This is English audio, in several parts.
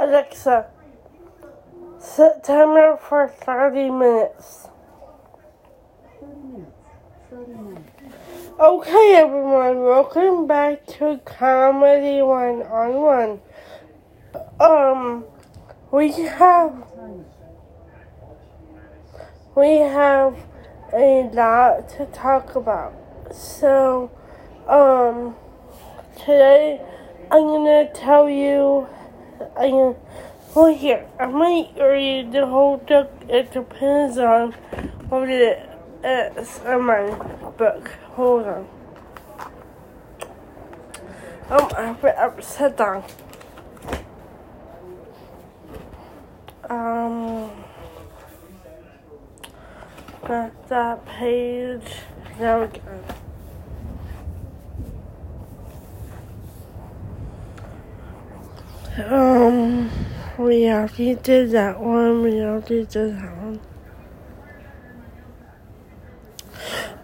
Alexa, set timer for 30 minutes. 30 minutes. Okay, everyone, welcome back to Comedy One on One. We have a lot to talk about. So, today I might read the whole book. It depends on what it is in my book. Hold on. I have it upside down. Got that page. There we go. We already did that one.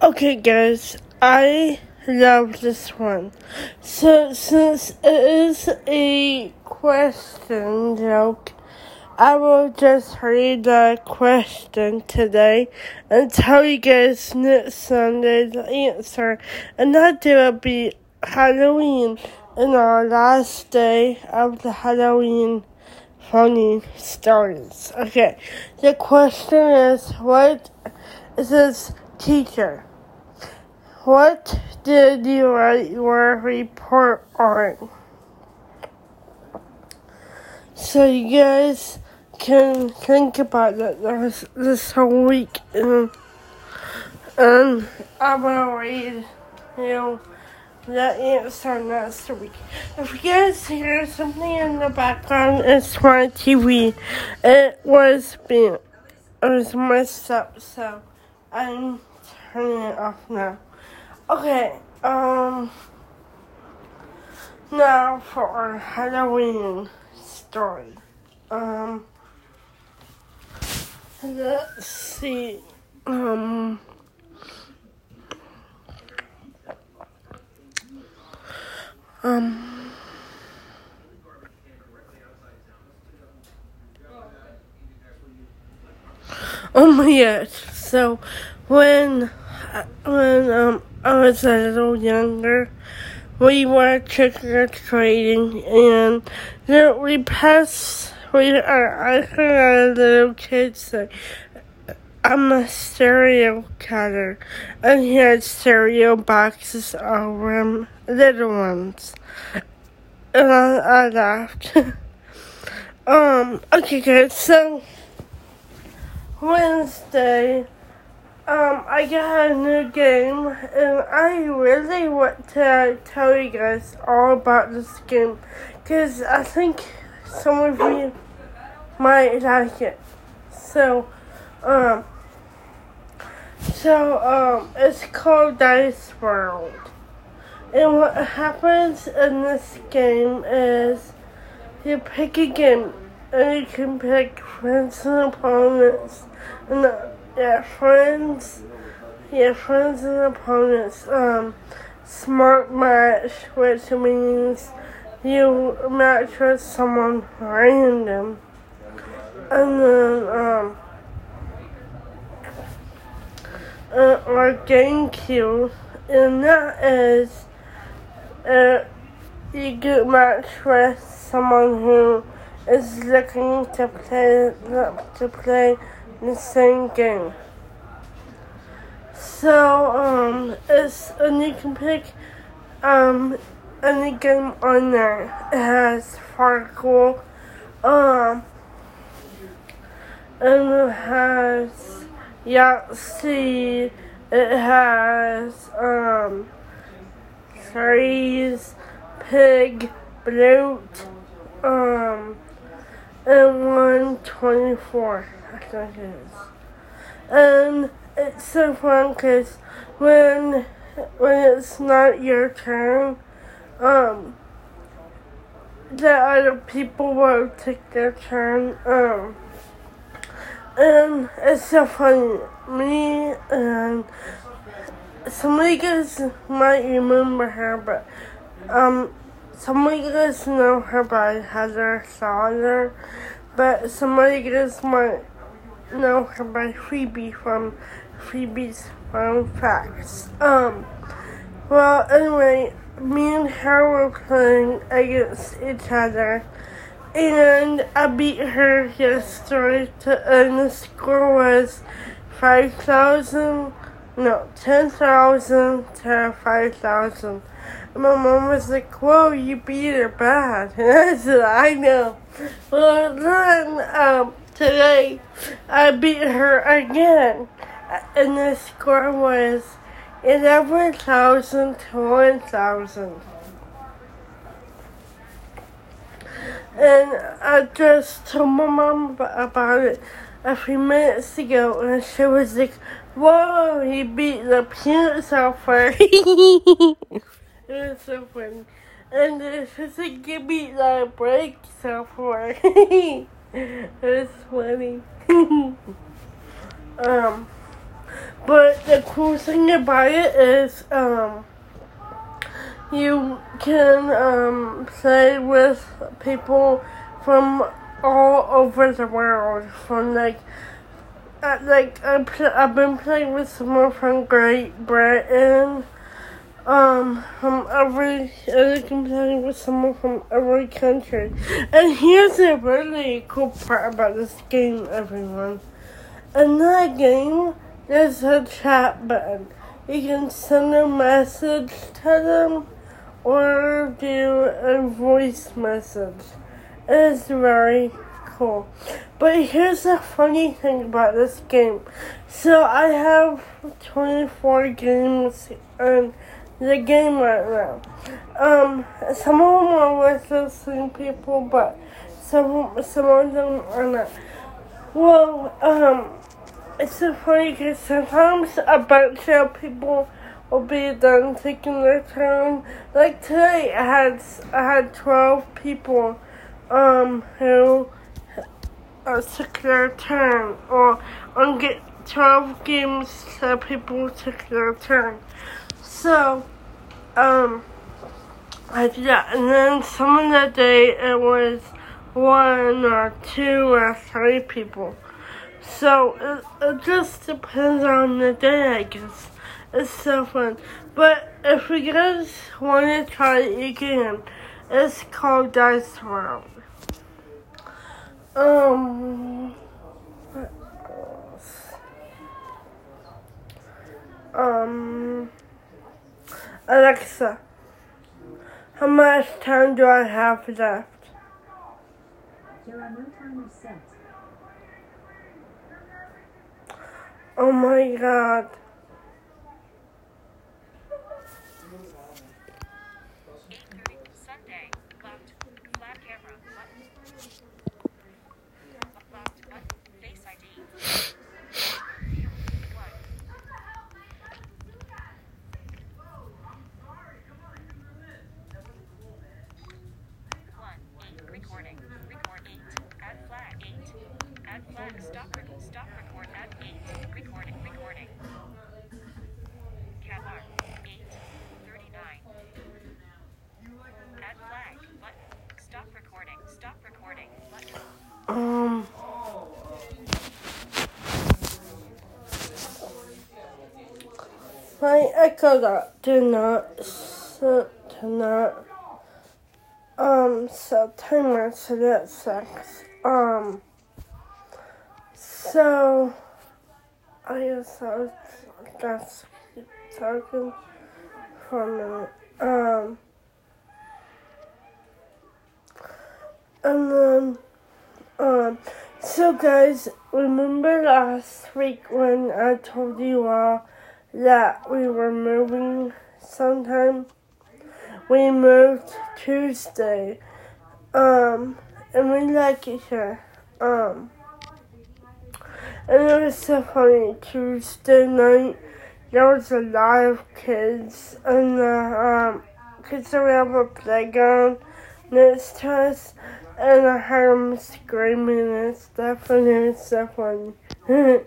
Okay, guys, I love this one. So, since it is a question joke, I will just read the question today and tell you guys next Sunday the answer. And that day will be Halloween and our last day of the Halloween funny stories. Okay, the question is, what is this teacher? What did you write your report on? So you guys can think about it this whole week, and I will read the answer next week. If you guys hear something in the background, it's my TV. It was messed up, so I'm turning it off now. Okay, now for our Halloween story. Let's see. Oh my gosh! So, when I was a little younger, we were trick or treating, and I heard a little kid say, "I'm a cereal cutter," and he had cereal boxes over him, little ones, and I laughed. Okay, guys. So Wednesday, I got a new game, and I really want to tell you guys all about this game, because I think some of you might like it. So, it's called Dice World. And what happens in this game is you pick a game, and you can pick friends and opponents. Friends and opponents. Smart match, which means you match with someone random. And then, or game queue, and that is, you get matched with someone who is looking to play the same game. So, and you can pick, any game on there. It has Far Cry, and it has Yahtzee, it has Threes, Pig, Bloat, and 124, I think it is. And it's so fun because when it's not your turn, the other people will take their turn. And it's so funny. Me and some of you guys might remember her, but some of you guys know her by Heather Saunders, but some of you guys might know her by Phoebe from Phoebe's Fun Facts. Well, anyway, me and her were playing against each other, and I beat her yesterday, and the score was 10,000 to 5,000. And my mom was like, whoa, you beat her bad. And I said, I know. Well, then, today, I beat her again, and the score was 11,000 to 1,000. And I just told my mom about it a few minutes ago, and she was like, whoa, he beat the pants off her. It was so funny. And she's like, he beat the brakes off her. It was funny. But the cool thing about it is, you can, play with people from all over the world. From, I've been playing with someone from Great Britain, and I can play with someone from every country. And here's a really cool part about this game, everyone. In that game, there's a chat button. You can send a message to them or do a voice message. It's very cool. But here's the funny thing about this game. So I have 24 games in the game right now. Some of them are with the same people, but some of them are not. Well, it's so funny because sometimes a bunch of people will be done taking their turn. Like today, I had 12 people, who took their turn, or on get 12 games that people took their turn. So, I did that, and then some of the day it was one or two or three people. So, it just depends on the day, I guess. It's so fun. But if you guys want to try it, you can. It's called Dice Round. What else? Alexa, how much time do I have left? There are no timers set. Oh my God. Sunday. Locked camera. Locked face ID. One. Recording. Record 8. Add flag 8. Add flag. Stop record. Add 8. Recording. Cat mark 8:39. Add flag button. Stop recording. Button. My echo dot do not set timer, so that sucks. So I guess I was just talking for a minute. So guys, remember last week when I told you all that we were moving sometime? We moved Tuesday, and we like it here, and it was so funny. Tuesday night, there was a lot of kids, and kids that we have a playground next to us, and I heard them screaming and stuff, and it was so funny.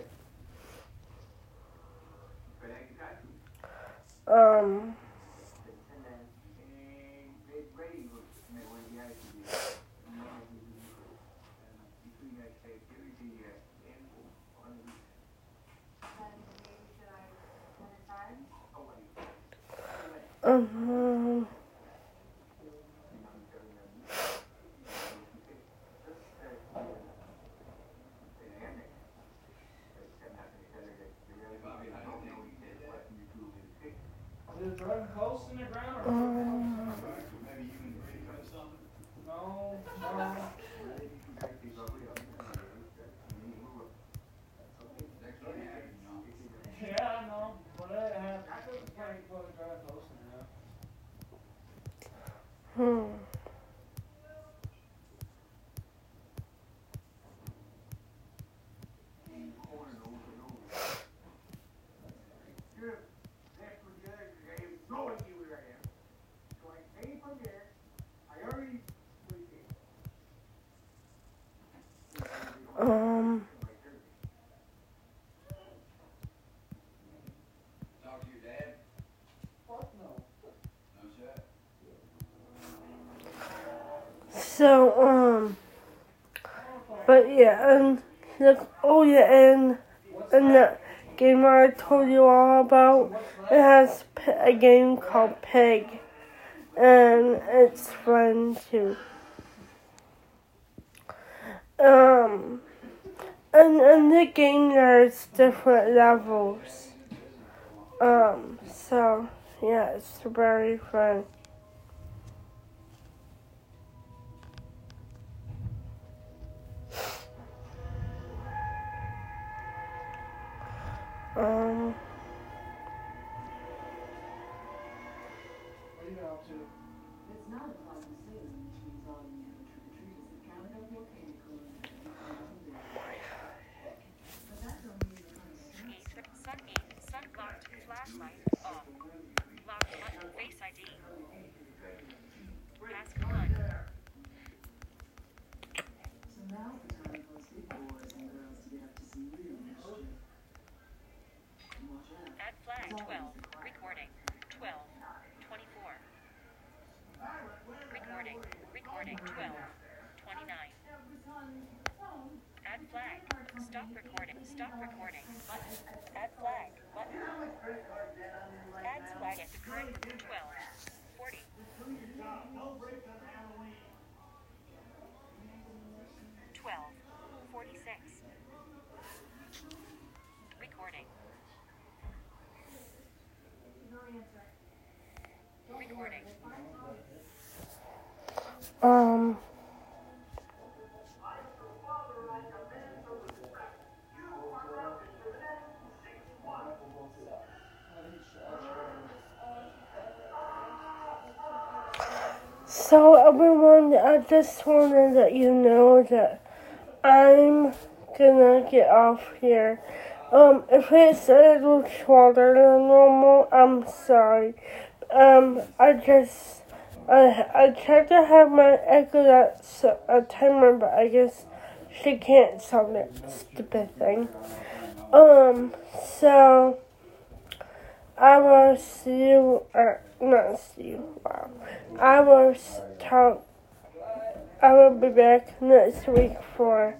So, but yeah, and that game I told you all about, it has a game called Pig, and it's fun too. And in the game there's different levels. So yeah, it's very fun. So everyone, I just wanted to let you know that I'm gonna get off here. If it's a little shorter than normal, I'm sorry. I tried to have my Echo that's a timer, but I guess she can't solve that stupid thing. So I will see you, I will be back next week for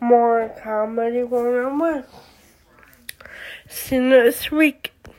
more Comedy One on One. See you next week.